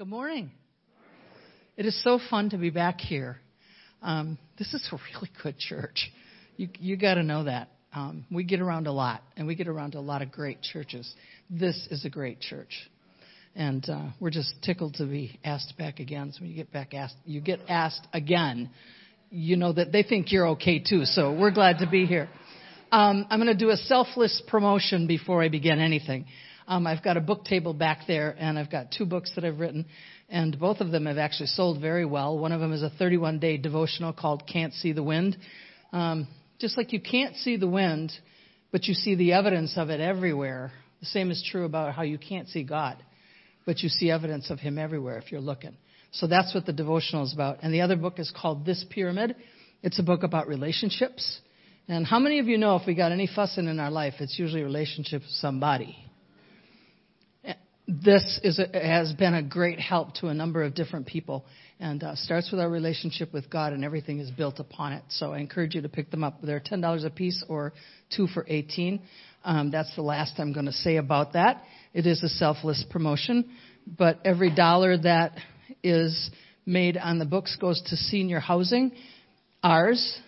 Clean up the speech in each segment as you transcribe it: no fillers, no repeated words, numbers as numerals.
Good morning. It is so fun to be back here. This is a really good church. You got to know that. We get around a lot, and we get around a lot of great churches. This is a great church, and we're just tickled to be asked back again. So when you get back asked, you get asked again. You know that they think you're okay too. So we're glad to be here. I'm going to do a selfless promotion before I begin anything. I've got a book table back there, and I've got two books that I've written, and both of them have actually sold very well. One of them is a 31-day devotional called Can't See the Wind. Just like you can't see the wind, but you see the evidence of it everywhere, the same is true about how you can't see God, but you see evidence of him everywhere if you're looking. So that's what the devotional is about. And the other book is called This Pyramid. It's a book about relationships. And how many of you know if we got any fussing in our life, it's usually a relationship with somebody? This has been a great help to a number of different people, and starts with our relationship with God, and everything is built upon it. So I encourage you to pick them up. They're $10 a piece or 2 for $18. That's the last I'm going to say about that. It is a selfless promotion, but every dollar that is made on the books goes to senior housing, ours.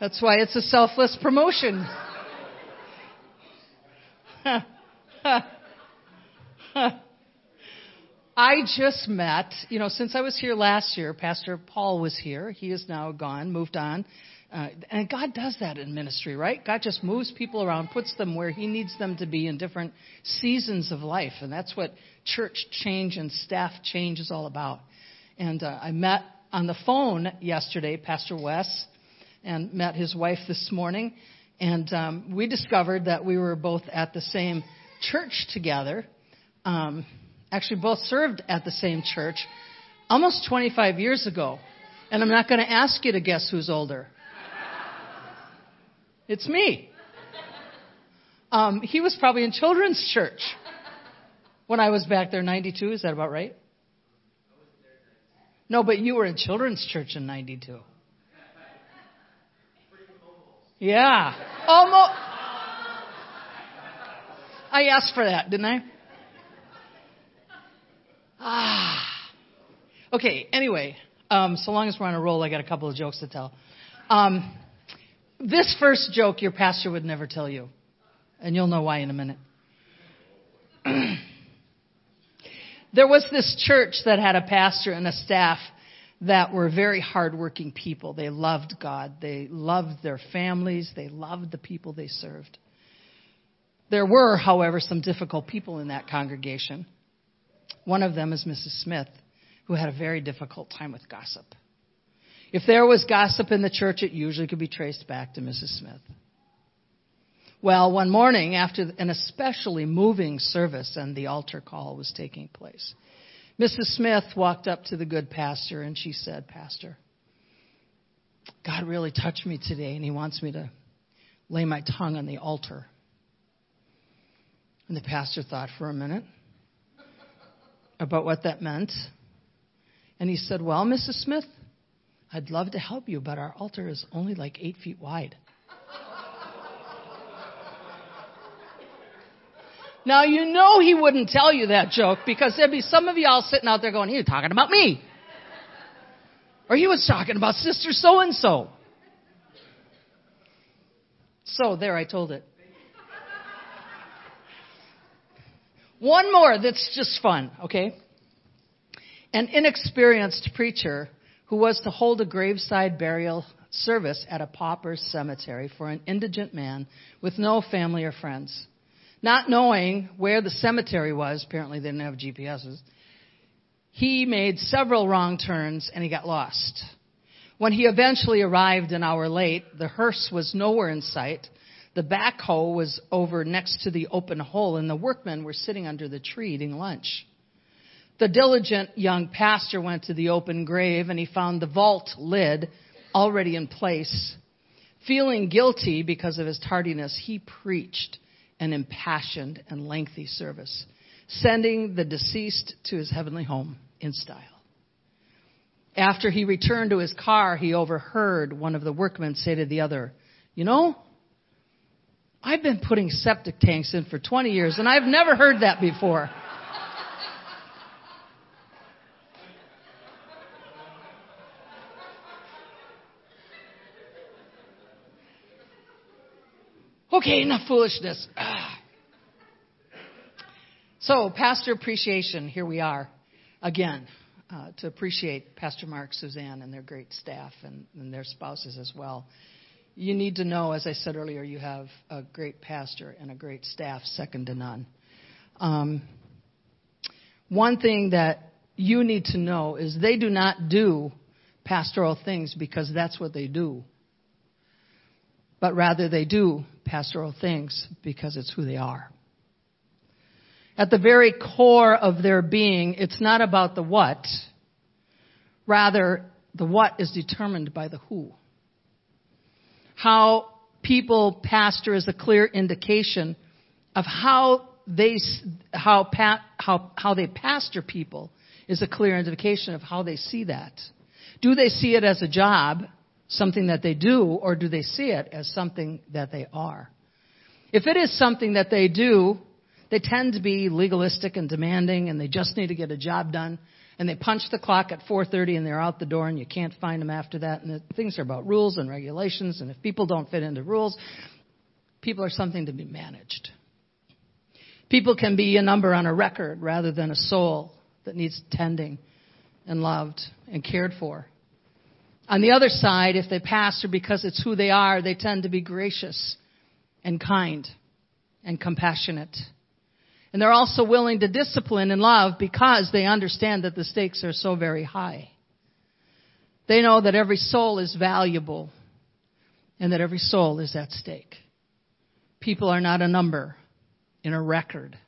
That's why it's a selfless promotion. I just met, since I was here last year, Pastor Paul was here. He is now gone, moved on. And God does that in ministry, right? God just moves people around, puts them where he needs them to be in different seasons of life. And that's what church change and staff change is all about. And I met on the phone yesterday, Pastor Wes, and met his wife this morning, and we discovered that we were both at the same church together, actually both served at the same church almost 25 years ago, and I'm not going to ask you to guess who's older. It's me. He was probably in children's church when I was back there, 92, is that about right? No, but you were in children's church in 92. Yeah, almost. I asked for that, didn't I? Okay, anyway, so long as we're on a roll, I got a couple of jokes to tell. This first joke your pastor would never tell you, and you'll know why in a minute. There was this church that had a pastor and a staff that were very hardworking people. They loved God. They loved their families. They loved the people they served. There were, however, some difficult people in that congregation. One of them is Mrs. Smith, who had a very difficult time with gossip. If there was gossip in the church, it usually could be traced back to Mrs. Smith. Well, one morning after an especially moving service and the altar call was taking place, Mrs. Smith walked up to the good pastor, and she said, "Pastor, God really touched me today, and he wants me to lay my tongue on the altar." And the pastor thought for a minute about what that meant. And he said, "Well, Mrs. Smith, I'd love to help you, but our altar is only like 8 feet wide." Now, you know he wouldn't tell you that joke, because there'd be some of y'all sitting out there going, "He was talking about me." Or "He was talking about sister so-and-so." So there, I told it. One more that's just fun, okay? An inexperienced preacher who was to hold a graveside burial service at a pauper's cemetery for an indigent man with no family or friends. Not knowing where the cemetery was, apparently they didn't have GPSs, he made several wrong turns and he got lost. When he eventually arrived an hour late, the hearse was nowhere in sight, the backhoe was over next to the open hole, and the workmen were sitting under the tree eating lunch. The diligent young pastor went to the open grave, and he found the vault lid already in place. Feeling guilty because of his tardiness, he preached an impassioned and lengthy service, sending the deceased to his heavenly home in style. After he returned to his car, he overheard one of the workmen say to the other, "You know, I've been putting septic tanks in for 20 years, and I've never heard that before." Okay, enough foolishness. So, pastor appreciation, here we are again to appreciate Pastor Mark, Suzanne, and their great staff and their spouses as well. You need to know, as I said earlier, you have a great pastor and a great staff, second to none. One thing that you need to know is they do not do pastoral things because that's what they do, but rather they do pastoral things because it's who they are. At the very core of their being, it's not about the what. Rather, the what is determined by the who. How people pastor is a clear indication of how they pastor people is a clear indication of how they see that. Do they see it as a job, something that they do, or do they see it as something that they are? If it is something that they do, they tend to be legalistic and demanding, and they just need to get a job done, and they punch the clock at 4:30 and they're out the door and you can't find them after that. And things are about rules and regulations, and if people don't fit into rules, people are something to be managed. People can be a number on a record rather than a soul that needs tending and loved and cared for. On the other side, if they pastor because it's who they are, they tend to be gracious and kind and compassionate. And they're also willing to discipline and love because they understand that the stakes are so very high. They know that every soul is valuable and that every soul is at stake. People are not a number in a record,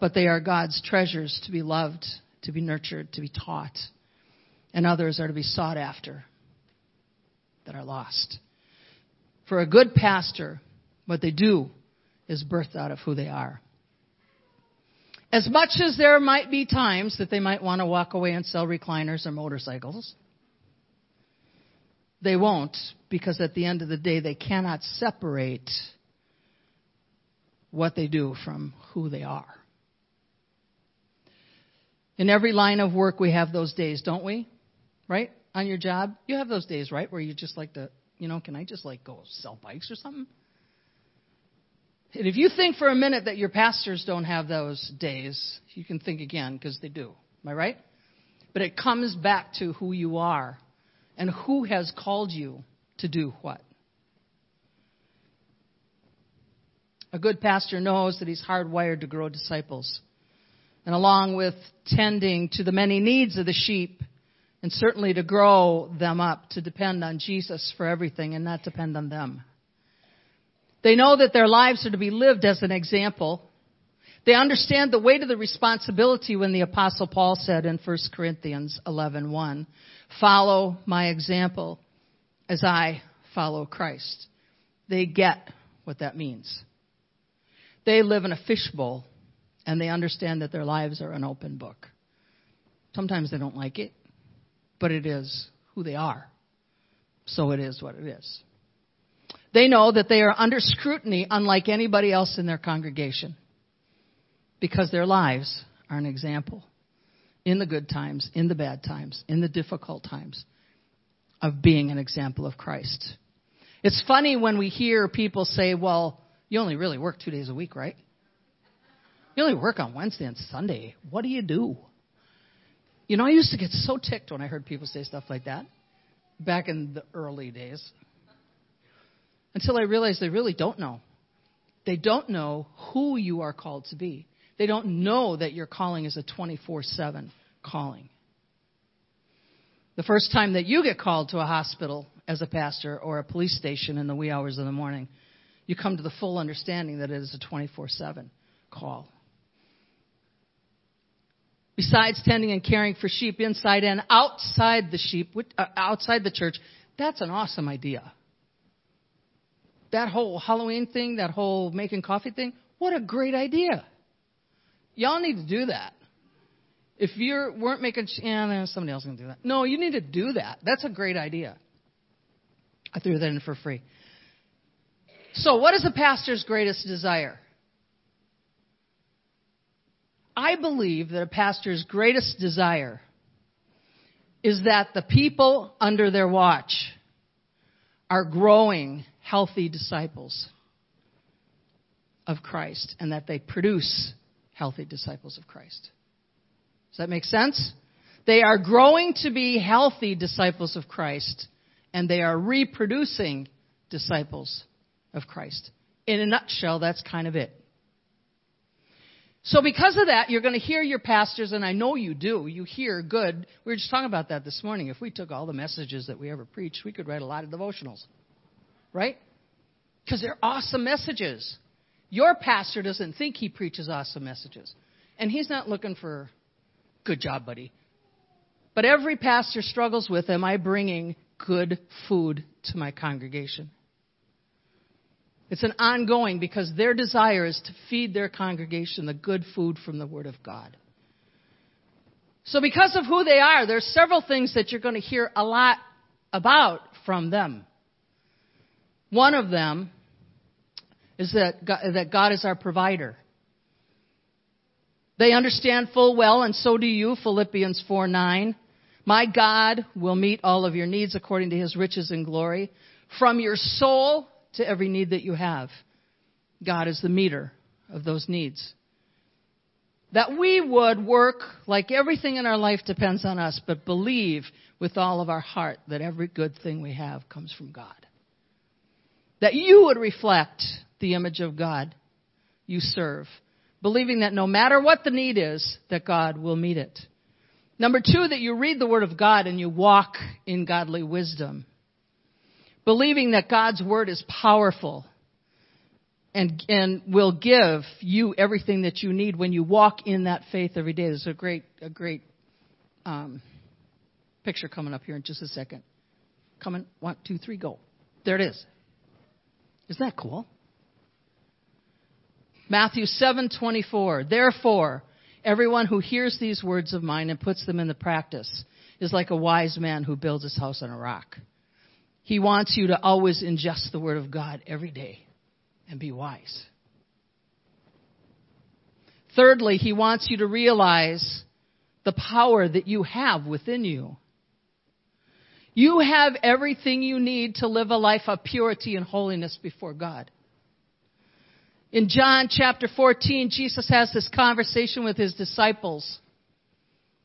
but they are God's treasures to be loved, to be nurtured, to be taught. And others are to be sought after that are lost. For a good pastor, what they do is birthed out of who they are. As much as there might be times that they might want to walk away and sell recliners or motorcycles, they won't, because at the end of the day, they cannot separate what they do from who they are. In every line of work, we have those days, don't we? Right? On your job, you have those days, right, where you just like to, can I just like go sell bikes or something? And if you think for a minute that your pastors don't have those days, you can think again, because they do. Am I right? But it comes back to who you are and who has called you to do what. A good pastor knows that he's hardwired to grow disciples. And along with tending to the many needs of the sheep, and certainly to grow them up, to depend on Jesus for everything and not depend on them. They know that their lives are to be lived as an example. They understand the weight of the responsibility when the Apostle Paul said in 1 Corinthians 11:1, "Follow my example as I follow Christ." They get what that means. They live in a fishbowl. And they understand that their lives are an open book. Sometimes they don't like it, but it is who they are. So it is what it is. They know that they are under scrutiny unlike anybody else in their congregation, because their lives are an example in the good times, in the bad times, in the difficult times of being an example of Christ. It's funny when we hear people say, well, you only really work 2 days a week, right? You only work on Wednesday and Sunday. What do? You know, I used to get so ticked when I heard people say stuff like that back in the early days, until I realized they really don't know. They don't know who you are called to be. They don't know that your calling is a 24/7 calling. The first time that you get called to a hospital as a pastor or a police station in the wee hours of the morning, you come to the full understanding that it is a 24/7 call. Besides tending and caring for sheep inside and outside the outside the church, that's an awesome idea. That whole Halloween thing, that whole making coffee thing, what a great idea. Y'all need to do that. If you weren't making, somebody else is going to do that. No, you need to do that. That's a great idea. I threw that in for free. So what is the pastor's greatest desire? I believe that a pastor's greatest desire is that the people under their watch are growing healthy disciples of Christ and that they produce healthy disciples of Christ. Does that make sense? They are growing to be healthy disciples of Christ and they are reproducing disciples of Christ. In a nutshell, that's kind of it. So because of that, you're going to hear your pastors, and I know you do. You hear good. We were just talking about that this morning. If we took all the messages that we ever preached, we could write a lot of devotionals, right? Because they're awesome messages. Your pastor doesn't think he preaches awesome messages, and he's not looking for, good job, buddy. But every pastor struggles with, am I bringing good food to my congregation? It's an ongoing because their desire is to feed their congregation the good food from the Word of God. So because of who they are, there's several things that you're going to hear a lot about from them. One of them is that God is our provider. They understand full well, and so do you, Philippians 4:9. My God will meet all of your needs according to His riches and glory. From your soul to every need that you have. God is the meter of those needs. That we would work like everything in our life depends on us, but believe with all of our heart that every good thing we have comes from God. That you would reflect the image of God you serve, believing that no matter what the need is, that God will meet it. Number two, that you read the Word of God and you walk in godly wisdom. Believing that God's Word is powerful and will give you everything that you need when you walk in that faith every day. There's a great picture coming up here in just a second. Coming, 1, 2, 3, go. There it is. Isn't that cool? Matthew 7:24. Therefore, everyone who hears these words of mine and puts them into practice is like a wise man who builds his house on a rock. He wants you to always ingest the Word of God every day and be wise. Thirdly, He wants you to realize the power that you have within you. You have everything you need to live a life of purity and holiness before God. In John chapter 14, Jesus has this conversation with His disciples.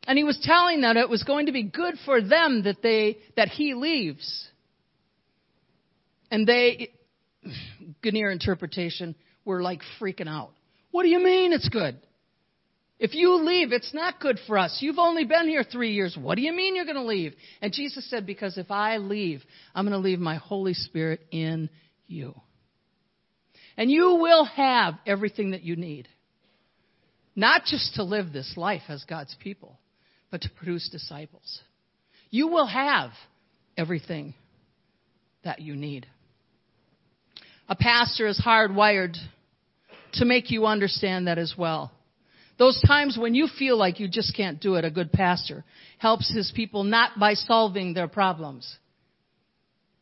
And He was telling them it was going to be good for them that He leaves. And they, Guneer interpretation, were like freaking out. What do you mean it's good? If you leave, it's not good for us. You've only been here 3 years. What do you mean you're going to leave? And Jesus said, because if I leave, I'm going to leave my Holy Spirit in you. And you will have everything that you need. Not just to live this life as God's people, but to produce disciples. You will have everything that you need. A pastor is hardwired to make you understand that as well. Those times when you feel like you just can't do it, a good pastor helps his people not by solving their problems,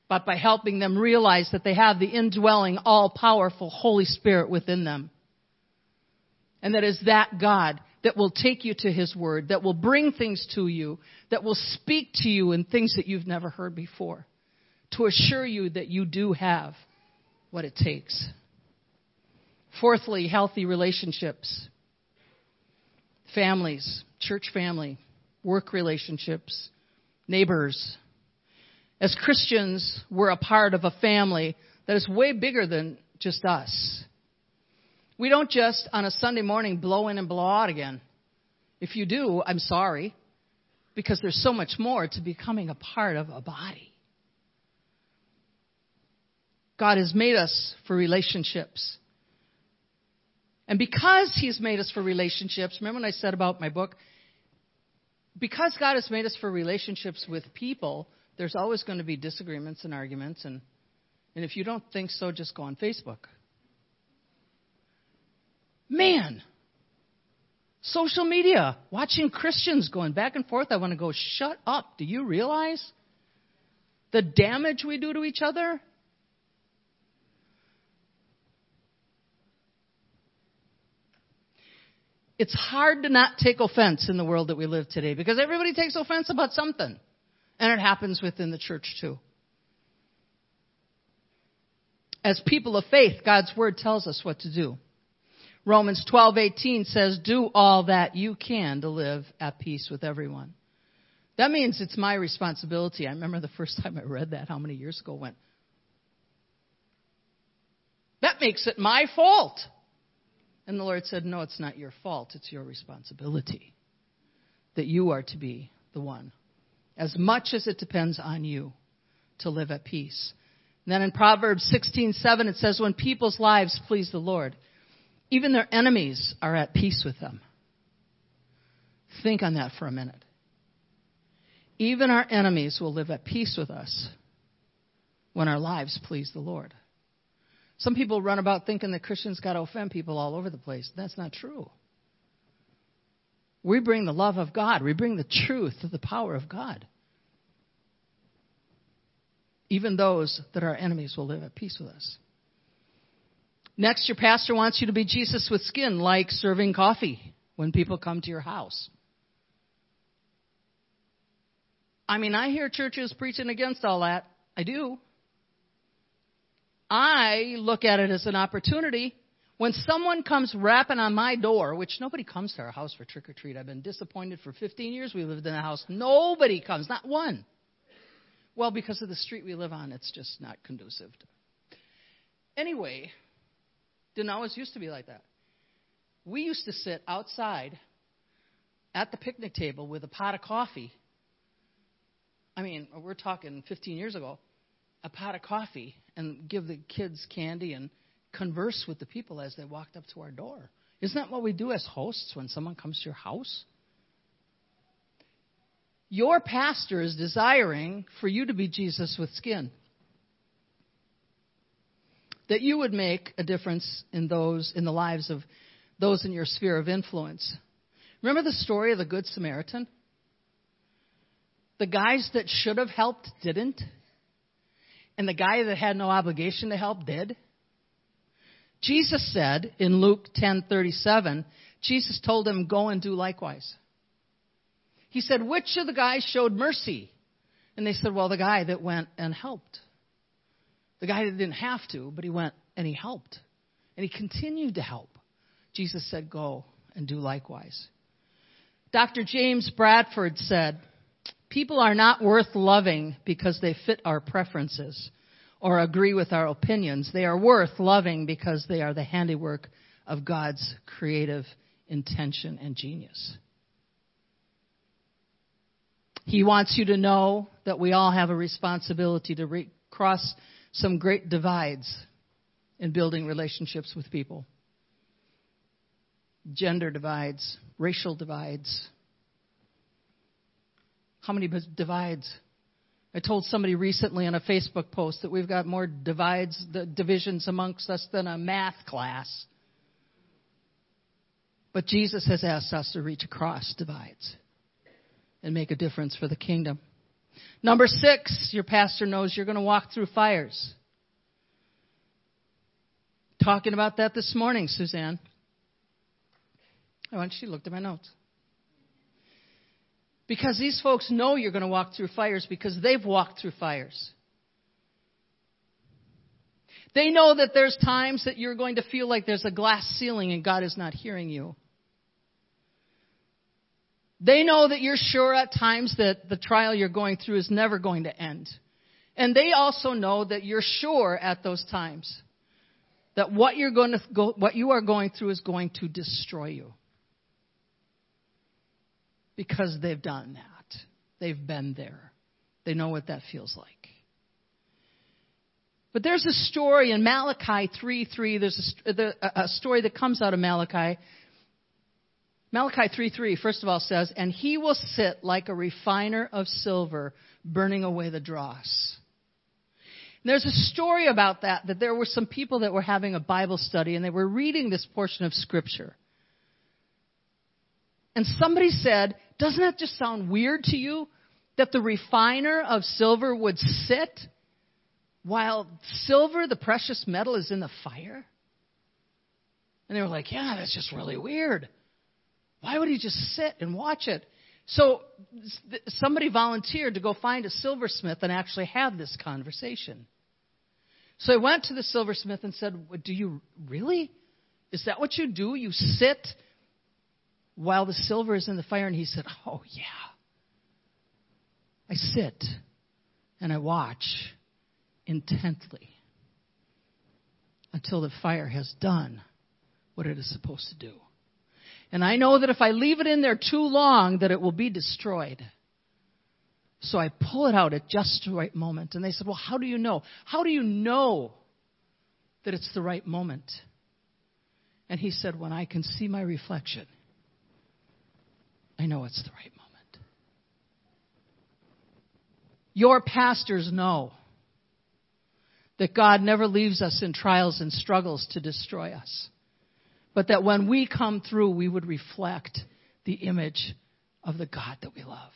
but by helping them realize that they have the indwelling, all-powerful Holy Spirit within them. And that is that God that will take you to His Word, that will bring things to you, that will speak to you in things that you've never heard before, to assure you that you do have what it takes. Fourthly, healthy relationships. Families, church family, work relationships, neighbors. As Christians, we're a part of a family that is way bigger than just us. We don't just, on a Sunday morning, blow in and blow out again. If you do, I'm sorry, because there's so much more to becoming a part of a body. God has made us for relationships. And because He's made us for relationships, remember when I said about my book? Because God has made us for relationships with people, there's always going to be disagreements and arguments. And if you don't think so, just go on Facebook. Man, Social media, watching Christians going back and forth. I want to go, shut up. Do you realize the damage we do to each other? It's hard to not take offense in the world that we live today because everybody takes offense about something. And it happens within the church too. As people of faith, God's word tells us what to do. Romans 12:18 says, do all that you can to live at peace with everyone. That means it's my responsibility. I remember the first time I read that, how many years ago, went, that makes it my fault. And the Lord said, no, it's not your fault. It's your responsibility that you are to be the one, as much as it depends on you, to live at peace. And then in Proverbs 16:7, it says, when people's lives please the Lord, even their enemies are at peace with them. Think on that for a minute. Even our enemies will live at peace with us when our lives please the Lord. Some people run about thinking that Christians got to offend people all over the place. That's not true. We bring the love of God. We bring the truth to the power of God. Even those that are enemies will live at peace with us. Next, your pastor wants you to be Jesus with skin, like serving coffee when people come to your house. I mean, I hear churches preaching against all that. I do. I look at it as an opportunity. When someone comes rapping on my door, which nobody comes to our house for trick or treat. I've been disappointed for 15 years. We lived in a house. Nobody comes, not one. Well, because of the street we live on, it's just not conducive. Anyway, didn't always used to be like that. We used to sit outside at the picnic table with a pot of coffee. I mean, we're talking 15 years ago, a pot of coffee, and give the kids candy and converse with the people as they walked up to our door. Isn't that what we do as hosts when someone comes to your house? Your pastor is desiring for you to be Jesus with skin, that you would make a difference in the lives of those in your sphere of influence. Remember the story of the Good Samaritan? The guys that should have helped didn't, and the guy that had no obligation to help did. Jesus said in Luke 10:37, Jesus told him, go and do likewise. He said, which of the guys showed mercy? And they said, well, the guy that went and helped. The guy that didn't have to, but he went and he helped. And he continued to help. Jesus said, go and do likewise. Dr. James Bradford said, people are not worth loving because they fit our preferences or agree with our opinions. They are worth loving because they are the handiwork of God's creative intention and genius. He wants you to know that we all have a responsibility to cross some great divides in building relationships with people. Gender divides, racial divides. How many divides? I told somebody recently on a Facebook post that we've got more divisions amongst us than a math class. But Jesus has asked us to reach across divides and make a difference for the kingdom. Number 6, your pastor knows you're going to walk through fires. Talking about that this morning, Suzanne. I want you to look at my notes. Because these folks know you're going to walk through fires because they've walked through fires. They know that there's times that you're going to feel like there's a glass ceiling and God is not hearing you. They know that you're sure at times that the trial you're going through is never going to end. And they also know that you're sure at those times that what you are going through is going to destroy you. Because they've done that. They've been there. They know what that feels like. But there's a story in Malachi 3:3. There's a story that comes out of Malachi. Malachi 3:3, first of all, says, and he will sit like a refiner of silver, burning away the dross. And there's a story about that there were some people that were having a Bible study, and they were reading this portion of Scripture. And somebody said, doesn't that just sound weird to you that the refiner of silver would sit while silver, the precious metal, is in the fire? And they were like, yeah, that's just really weird. Why would he just sit and watch it? So somebody volunteered to go find a silversmith and actually have this conversation. So I went to the silversmith and said, do you really? Is that what you do? You sit while the silver is in the fire? And he said, oh, yeah. I sit and I watch intently until the fire has done what it is supposed to do. And I know that if I leave it in there too long, that it will be destroyed. So I pull it out at just the right moment. And they said, well, how do you know? How do you know that it's the right moment? And he said, when I can see my reflection, I know it's the right moment. Your pastors know that God never leaves us in trials and struggles to destroy us, but that when we come through, we would reflect the image of the God that we love.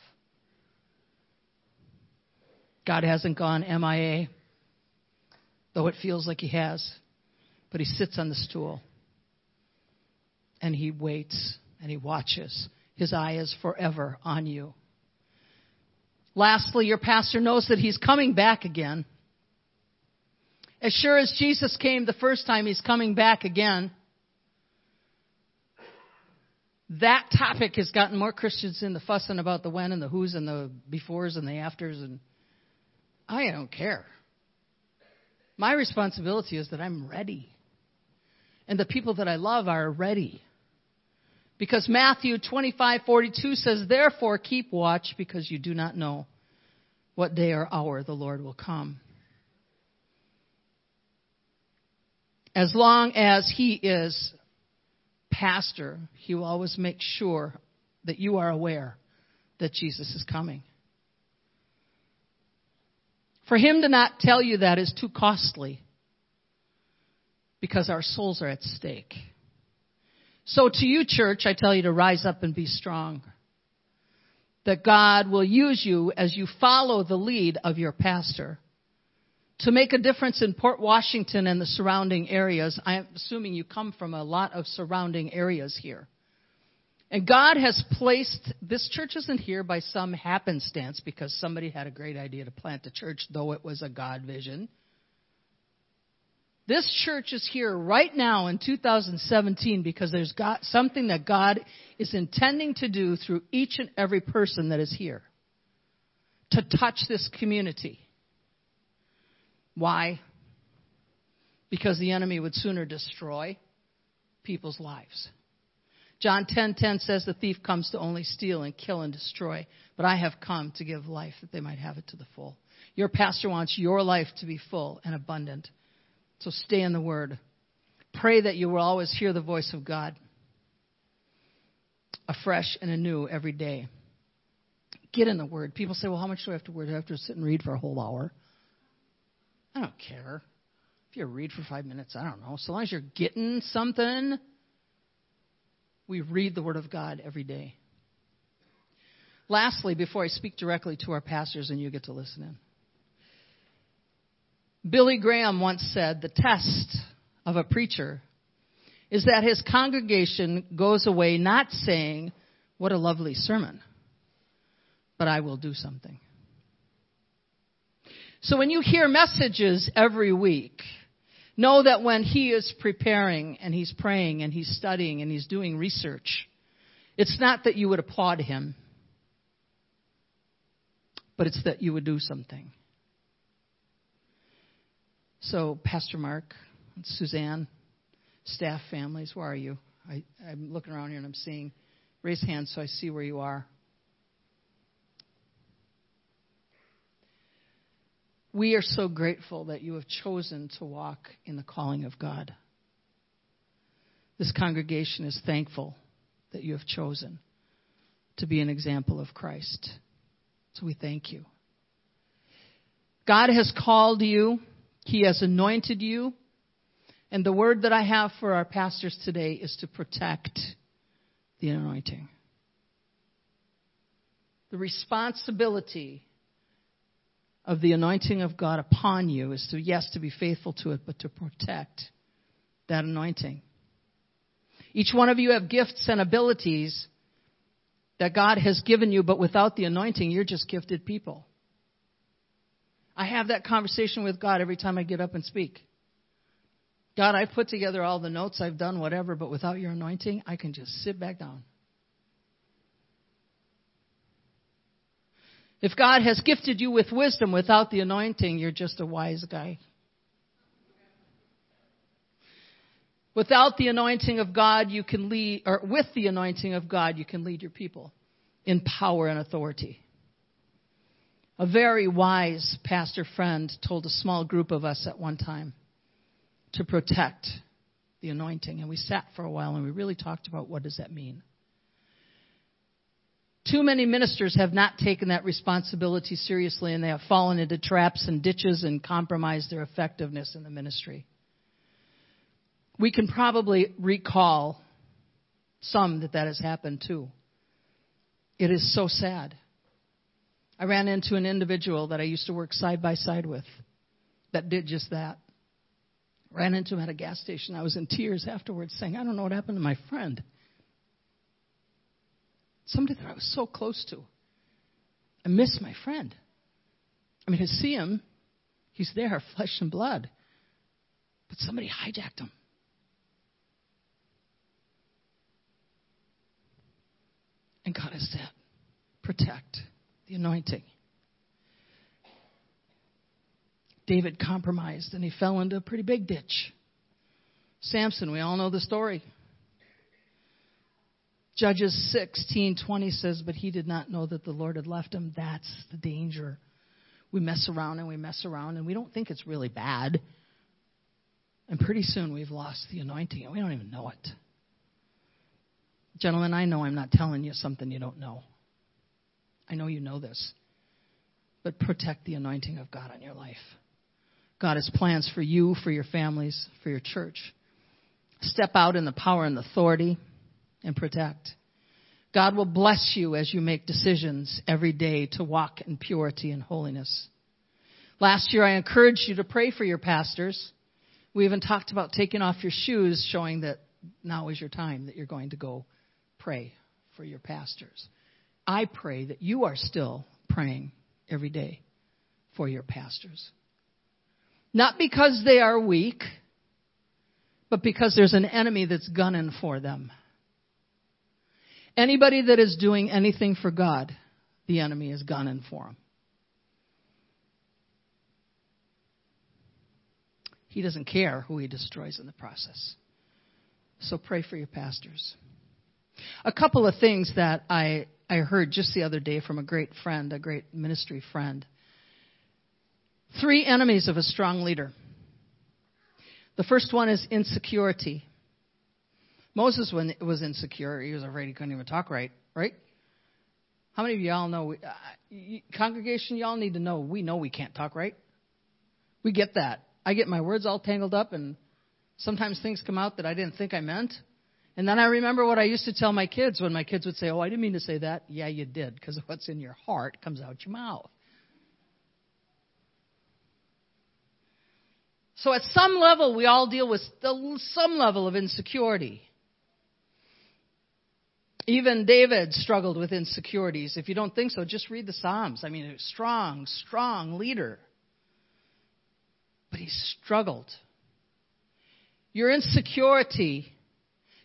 God hasn't gone MIA, though it feels like he has, but he sits on the stool and he waits and he watches. His eye is forever on you. Lastly, your pastor knows that he's coming back again. As sure as Jesus came the first time, he's coming back again. That topic has gotten more Christians in the fussing about the when and the who's and the befores and the afters. And I don't care. My responsibility is that I'm ready. And the people that I love are ready. Because Matthew 25:42 says, therefore keep watch, because you do not know what day or hour the Lord will come. As long as he is pastor, he will always make sure that you are aware that Jesus is coming. For him to not tell you that is too costly, because our souls are at stake. So to you, church, I tell you to rise up and be strong, that God will use you as you follow the lead of your pastor to make a difference in Port Washington and the surrounding areas. I'm assuming you come from a lot of surrounding areas here. And God has placed, this church isn't here by some happenstance because somebody had a great idea to plant a church, though it was a God vision. This church is here right now in 2017 because there's something that God is intending to do through each and every person that is here to touch this community. Why? Because the enemy would sooner destroy people's lives. John 10:10 says the thief comes to only steal and kill and destroy, but I have come to give life that they might have it to the full. Your pastor wants your life to be full and abundant. So stay in the Word. Pray that you will always hear the voice of God afresh and anew every day. Get in the Word. People say, well, how much do I have to read? Do I have to sit and read for a whole hour? I don't care. If you read for 5 minutes, I don't know. So long as you're getting something, we read the Word of God every day. Lastly, before I speak directly to our pastors and you get to listen in, Billy Graham once said, the test of a preacher is that his congregation goes away not saying, what a lovely sermon, but I will do something. So when you hear messages every week, know that when he is preparing and he's praying and he's studying and he's doing research, it's not that you would applaud him, but it's that you would do something. So, Pastor Mark, Suzanne, staff, families, where are you? I'm looking around here and I'm seeing, raise hands so I see where you are. We are so grateful that you have chosen to walk in the calling of God. This congregation is thankful that you have chosen to be an example of Christ. So we thank you. God has called you. He has anointed you. And the word that I have for our pastors today is to protect the anointing. The responsibility of the anointing of God upon you is to, yes, to be faithful to it, but to protect that anointing. Each one of you have gifts and abilities that God has given you, but without the anointing, you're just gifted people. I have that conversation with God every time I get up and speak. God, I've put together all the notes, I've done whatever, but without your anointing, I can just sit back down. If God has gifted you with wisdom, without the anointing, you're just a wise guy. Without the anointing of God, you can lead, or with the anointing of God, you can lead your people in power and authority. A very wise pastor friend told a small group of us at one time to protect the anointing. And we sat for a while and we really talked about what does that mean. Too many ministers have not taken that responsibility seriously, and they have fallen into traps and ditches and compromised their effectiveness in the ministry. We can probably recall some that has happened too. It is so sad. I ran into an individual that I used to work side by side with that did just that. Ran into him at a gas station. I was in tears afterwards saying, I don't know what happened to my friend. Somebody that I was so close to. I miss my friend. I mean, to see him, he's there, flesh and blood. But somebody hijacked him. And God has said, protect the anointing. David compromised and he fell into a pretty big ditch. Samson, we all know the story. Judges 16:20 says, but he did not know that the Lord had left him. That's the danger. We mess around and we mess around and we don't think it's really bad. And pretty soon we've lost the anointing and we don't even know it. Gentlemen, I know I'm not telling you something you don't know. I know you know this. But protect the anointing of God on your life. God has plans for you, for your families, for your church. Step out in the power and authority and protect. God will bless you as you make decisions every day to walk in purity and holiness. Last year, I encouraged you to pray for your pastors. We even talked about taking off your shoes, showing that now is your time that you're going to go pray for your pastors. I pray that you are still praying every day for your pastors. Not because they are weak, but because there's an enemy that's gunning for them. Anybody that is doing anything for God, the enemy is gunning for him. He doesn't care who he destroys in the process. So pray for your pastors. A couple of things that I heard just the other day from a great friend, a great ministry friend. 3 enemies of a strong leader. The first one is insecurity. Moses was insecure. He was afraid he couldn't even talk right? How many of y'all know, congregation, y'all need to know we can't talk right. We get that. I get my words all tangled up, and sometimes things come out that I didn't think I meant. And then I remember what I used to tell my kids when my kids would say, oh, I didn't mean to say that. Yeah, you did, because what's in your heart comes out your mouth. So at some level, we all deal with some level of insecurity. Even David struggled with insecurities. If you don't think so, just read the Psalms. I mean, a strong leader. But he struggled. Your insecurity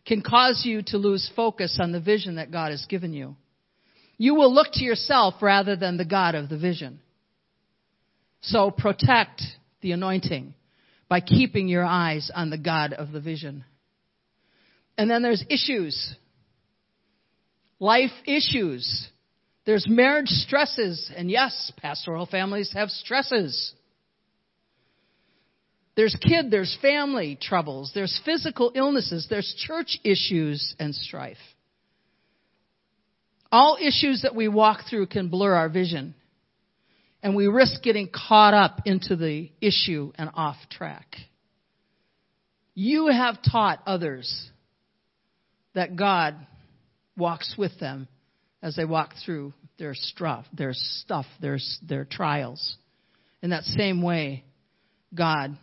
can cause you to lose focus on the vision that God has given you. You will look to yourself rather than the God of the vision. So protect the anointing by keeping your eyes on the God of the vision. And then there's issues. Life issues. There's marriage stresses. And yes, pastoral families have stresses. There's kid, there's family troubles, there's physical illnesses, there's church issues and strife. All issues that we walk through can blur our vision, and we risk getting caught up into the issue and off track. You have taught others that God walks with them as they walk through their stuff, their trials. In that same way, God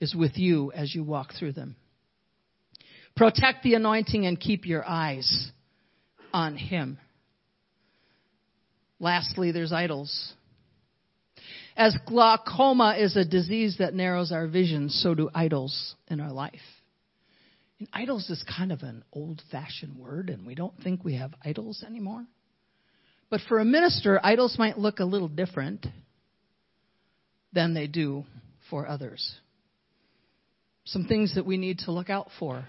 is with you as you walk through them. Protect the anointing and keep your eyes on Him. Lastly, there's idols. As glaucoma is a disease that narrows our vision, so do idols in our life. And idols is kind of an old-fashioned word, and we don't think we have idols anymore. But for a minister, idols might look a little different than they do for others. Some things that we need to look out for.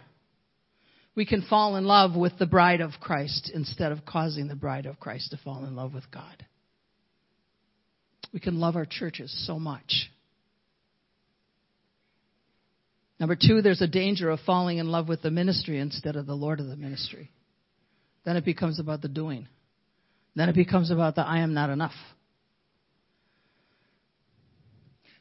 We can fall in love with the bride of Christ instead of causing the bride of Christ to fall in love with God. We can love our churches so much. Number two, there's a danger of falling in love with the ministry instead of the Lord of the ministry. Then it becomes about the doing. Then it becomes about the I am not enough.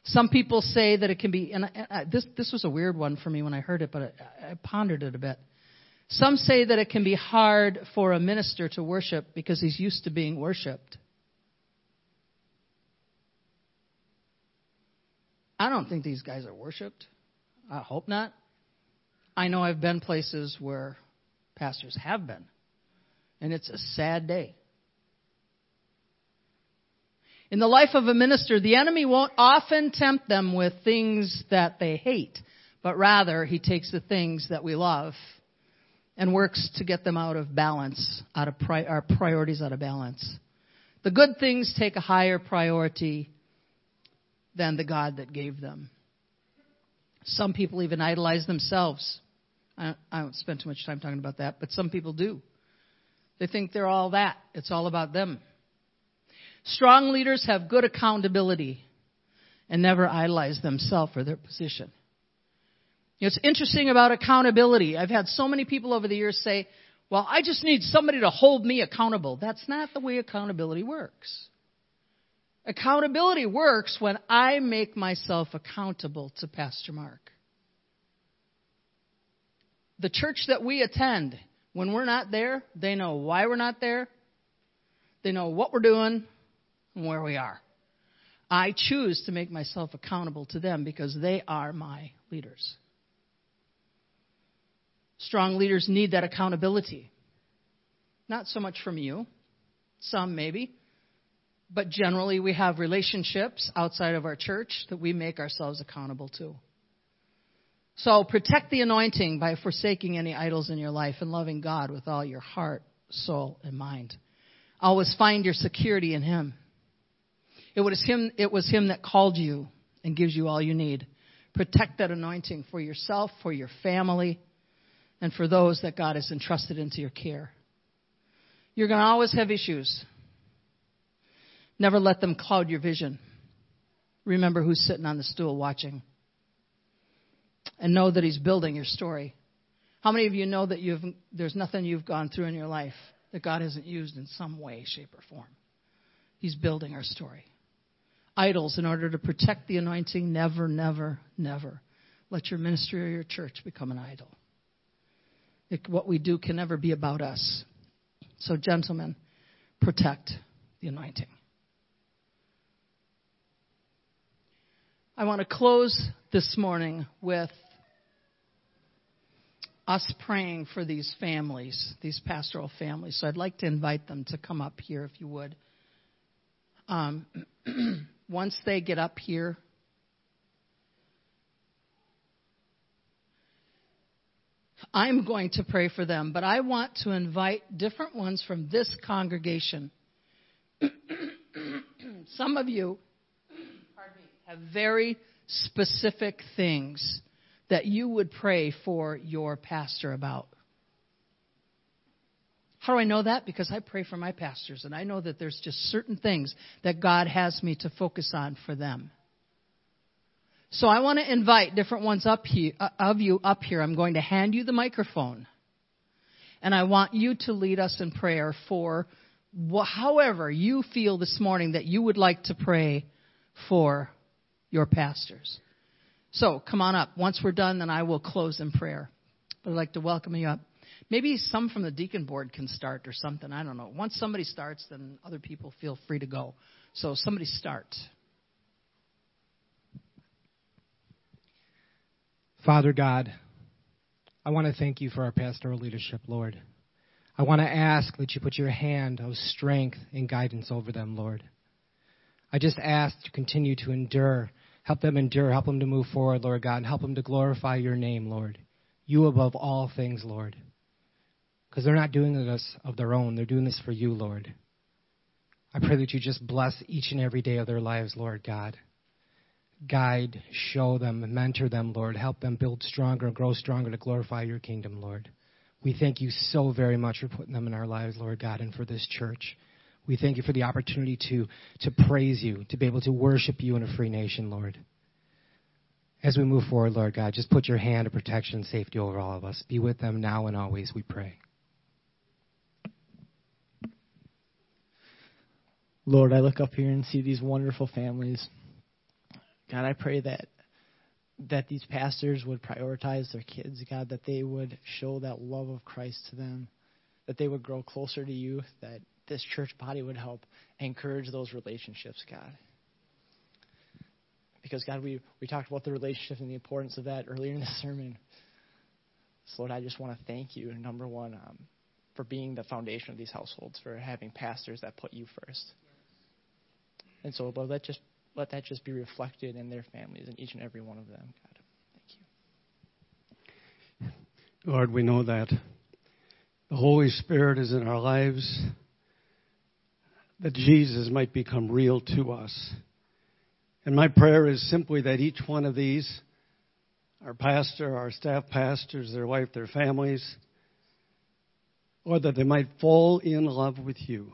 Some people say that it can be, and this was a weird one for me when I heard it, but I pondered it a bit. Some say that it can be hard for a minister to worship because he's used to being worshipped. I don't think these guys are worshipped. I hope not. I know I've been places where pastors have been, and it's a sad day. In the life of a minister, the enemy won't often tempt them with things that they hate, but rather he takes the things that we love and works to get them out of balance, out of our priorities out of balance. The good things take a higher priority than the God that gave them. Some people even idolize themselves. I don't spend too much time talking about that, but some people do. They think they're all that. It's all about them. Strong leaders have good accountability and never idolize themselves or their position. It's interesting about accountability. I've had so many people over the years say, well, I just need somebody to hold me accountable. That's not the way accountability works. Accountability works when I make myself accountable to Pastor Mark. The church that we attend, when we're not there, they know why we're not there. They know what we're doing and where we are. I choose to make myself accountable to them because they are my leaders. Strong leaders need that accountability. Not so much from you. Some maybe. But generally, we have relationships outside of our church that we make ourselves accountable to. So protect the anointing by forsaking any idols in your life and loving God with all your heart, soul, and mind. Always find your security in Him. It was Him that called you and gives you all you need. Protect that anointing for yourself, for your family, and for those that God has entrusted into your care. You're going to always have issues. Never let them cloud your vision. Remember who's sitting on the stool watching. And know that He's building your story. How many of you know that there's nothing you've gone through in your life that God hasn't used in some way, shape, or form? He's building our story. Idols, in order to protect the anointing, never, never, never let your ministry or your church become an idol. What we do can never be about us. So, gentlemen, protect the anointing. I want to close this morning with us praying for these families, these pastoral families. So I'd like to invite them to come up here, if you would. Once they get up here, I'm going to pray for them, but I want to invite different ones from this congregation. Some of you have very specific things that you would pray for your pastor about. How do I know that? Because I pray for my pastors, and I know that there's just certain things that God has me to focus on for them. So I want to invite different ones up here, of you up here. I'm going to hand you the microphone, and I want you to lead us in prayer for however you feel this morning that you would like to pray for your pastors. So come on up. Once we're done, then I will close in prayer. But I'd like to welcome you up. Maybe some from the deacon board can start or something. I don't know. Once somebody starts, then other people feel free to go. So somebody start. Father God, I want to thank you for our pastoral leadership, Lord. I want to ask that you put your hand of strength and guidance over them, Lord. I just ask to continue to endure. Help them endure. Help them to move forward, Lord God, and help them to glorify your name, Lord. You above all things, Lord. Because they're not doing this of their own. They're doing this for you, Lord. I pray that you just bless each and every day of their lives, Lord God. Guide, show them, mentor them, Lord. Help them build stronger and grow stronger to glorify your kingdom, Lord. We thank you so very much for putting them in our lives, Lord God, and for this church. We thank you for the opportunity to praise you, to be able to worship you in a free nation, Lord. As we move forward, Lord God, just put your hand of protection and safety over all of us. Be with them now and always, we pray. Lord, I look up here and see these wonderful families. God, I pray that these pastors would prioritize their kids, God, that they would show that love of Christ to them, that they would grow closer to you, that this church body would help encourage those relationships, God. Because, God, we talked about the relationship and the importance of that earlier in the sermon. So, Lord, I just want to thank you, number one, for being the foundation of these households, for having pastors that put you first. And so, Lord, let that just be reflected in their families and each and every one of them, God. Thank you. Lord, we know that the Holy Spirit is in our lives, that Jesus might become real to us. And my prayer is simply that each one of these, our pastor, our staff pastors, their wife, their families, Lord, that they might fall in love with you.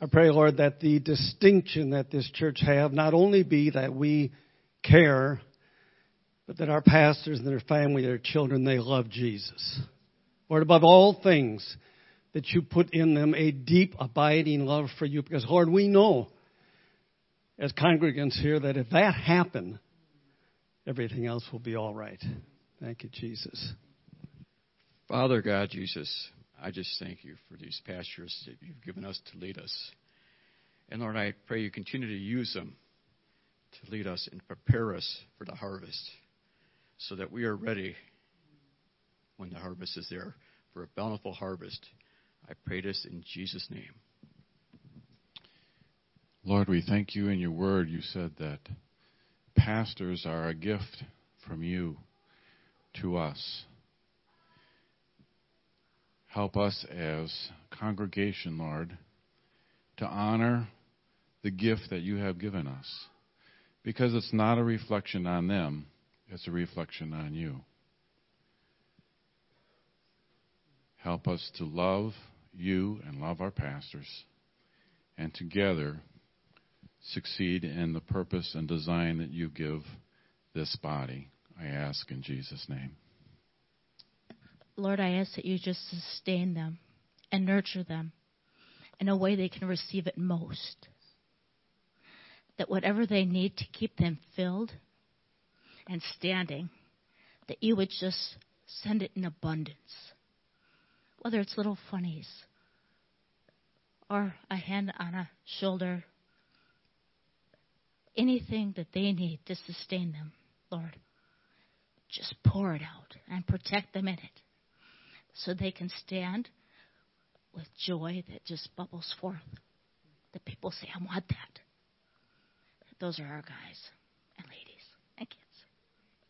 I pray, Lord, that the distinction that this church have not only be that we care, but that our pastors and their family, their children, they love Jesus. Lord, above all things, that you put in them a deep, abiding love for you. Because, Lord, we know as congregants here that if that happen, everything else will be all right. Thank you, Jesus. Father God, Jesus, I just thank you for these pastors that you've given us to lead us. And, Lord, I pray you continue to use them to lead us and prepare us for the harvest so that we are ready when the harvest is there for a bountiful harvest. I pray this in Jesus' name. Lord, we thank you in your word. You said that pastors are a gift from you to us. Help us as congregation, Lord, to honor the gift that you have given us, because it's not a reflection on them, it's a reflection on you. Help us to love you and love our pastors, and together succeed in the purpose and design that you give this body. I ask in Jesus' name. Lord, I ask that you just sustain them and nurture them in a way they can receive it most. That whatever they need to keep them filled and standing, that you would just send it in abundance. Whether it's little funnies or a hand on a shoulder, anything that they need to sustain them, Lord, just pour it out and protect them in it so they can stand with joy that just bubbles forth. The people say, I want that. Those are our guys and ladies and kids.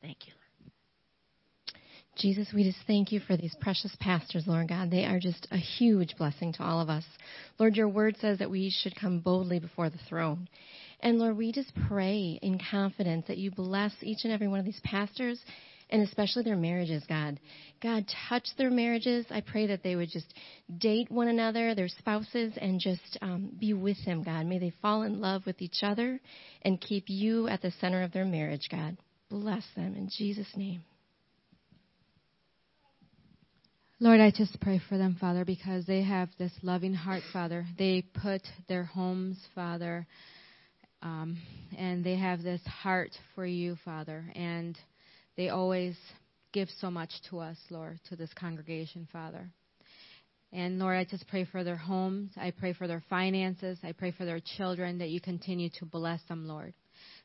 Thank you, Lord. Jesus, we just thank you for these precious pastors, Lord God. They are just a huge blessing to all of us. Lord, your word says that we should come boldly before the throne. And Lord, we just pray in confidence that you bless each and every one of these pastors, and especially their marriages, God. God, touch their marriages. I pray that they would just date one another, their spouses, and just be with them, God. May they fall in love with each other and keep you at the center of their marriage, God. Bless them in Jesus' name. Lord, I just pray for them, Father, because they have this loving heart, Father. They put their homes, Father, and they have this heart for you, Father. And they always give so much to us, Lord, to this congregation, Father. And, Lord, I just pray for their homes. I pray for their finances. I pray for their children, that you continue to bless them, Lord,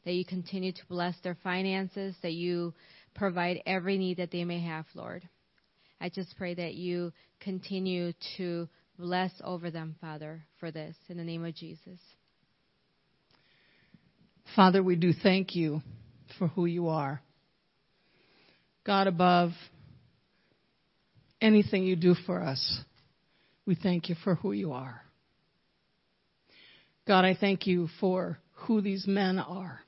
that you continue to bless their finances, that you provide every need that they may have, Lord. I just pray that you continue to bless over them, Father, for this, in the name of Jesus. Father, we do thank you for who you are. God above, anything you do for us, we thank you for who you are. God, I thank you for who these men are,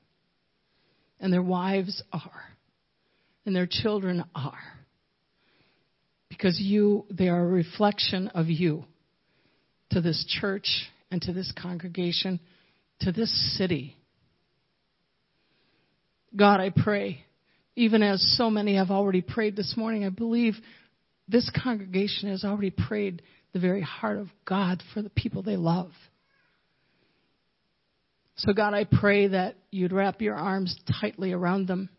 and their wives are, and their children are. Because they are a reflection of you to this church and to this congregation, to this city. God, I pray, even as so many have already prayed this morning, I believe this congregation has already prayed the very heart of God for the people they love. So God, I pray that you'd wrap your arms tightly around them.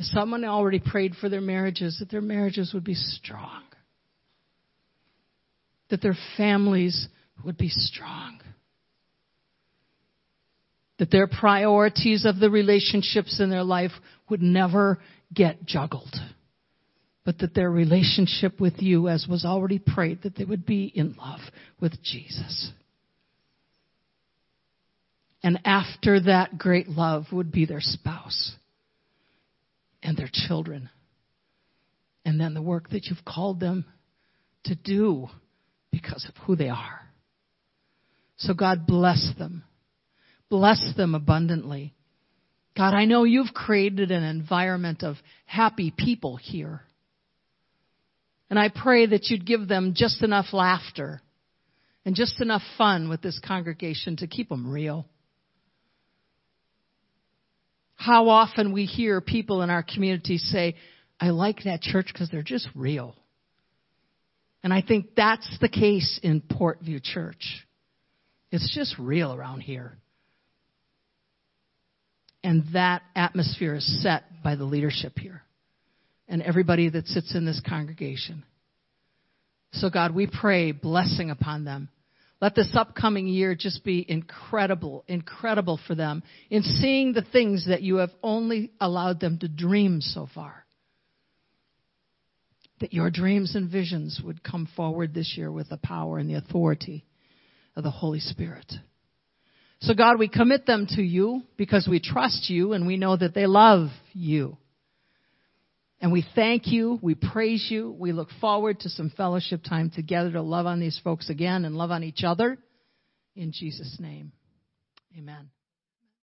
Someone already prayed for their marriages, that their marriages would be strong, that their families would be strong, that their priorities of the relationships in their life would never get juggled, but that their relationship with you, as was already prayed, that they would be in love with Jesus. And after that great love would be their spouse and their children, and then the work that you've called them to do because of who they are. So God, bless them abundantly. God, I know you've created an environment of happy people here, and I pray that you'd give them just enough laughter and just enough fun with this congregation to keep them real. How often we hear people in our community say, I like that church because they're just real. And I think that's the case in Portview Church. It's just real around here. And that atmosphere is set by the leadership here and everybody that sits in this congregation. So God, we pray blessing upon them. Let this upcoming year just be incredible, incredible for them in seeing the things that you have only allowed them to dream so far. That your dreams and visions would come forward this year with the power and the authority of the Holy Spirit. So God, we commit them to you because we trust you and we know that they love you. And we thank you, we praise you, we look forward to some fellowship time together to love on these folks again and love on each other. In Jesus' name, amen.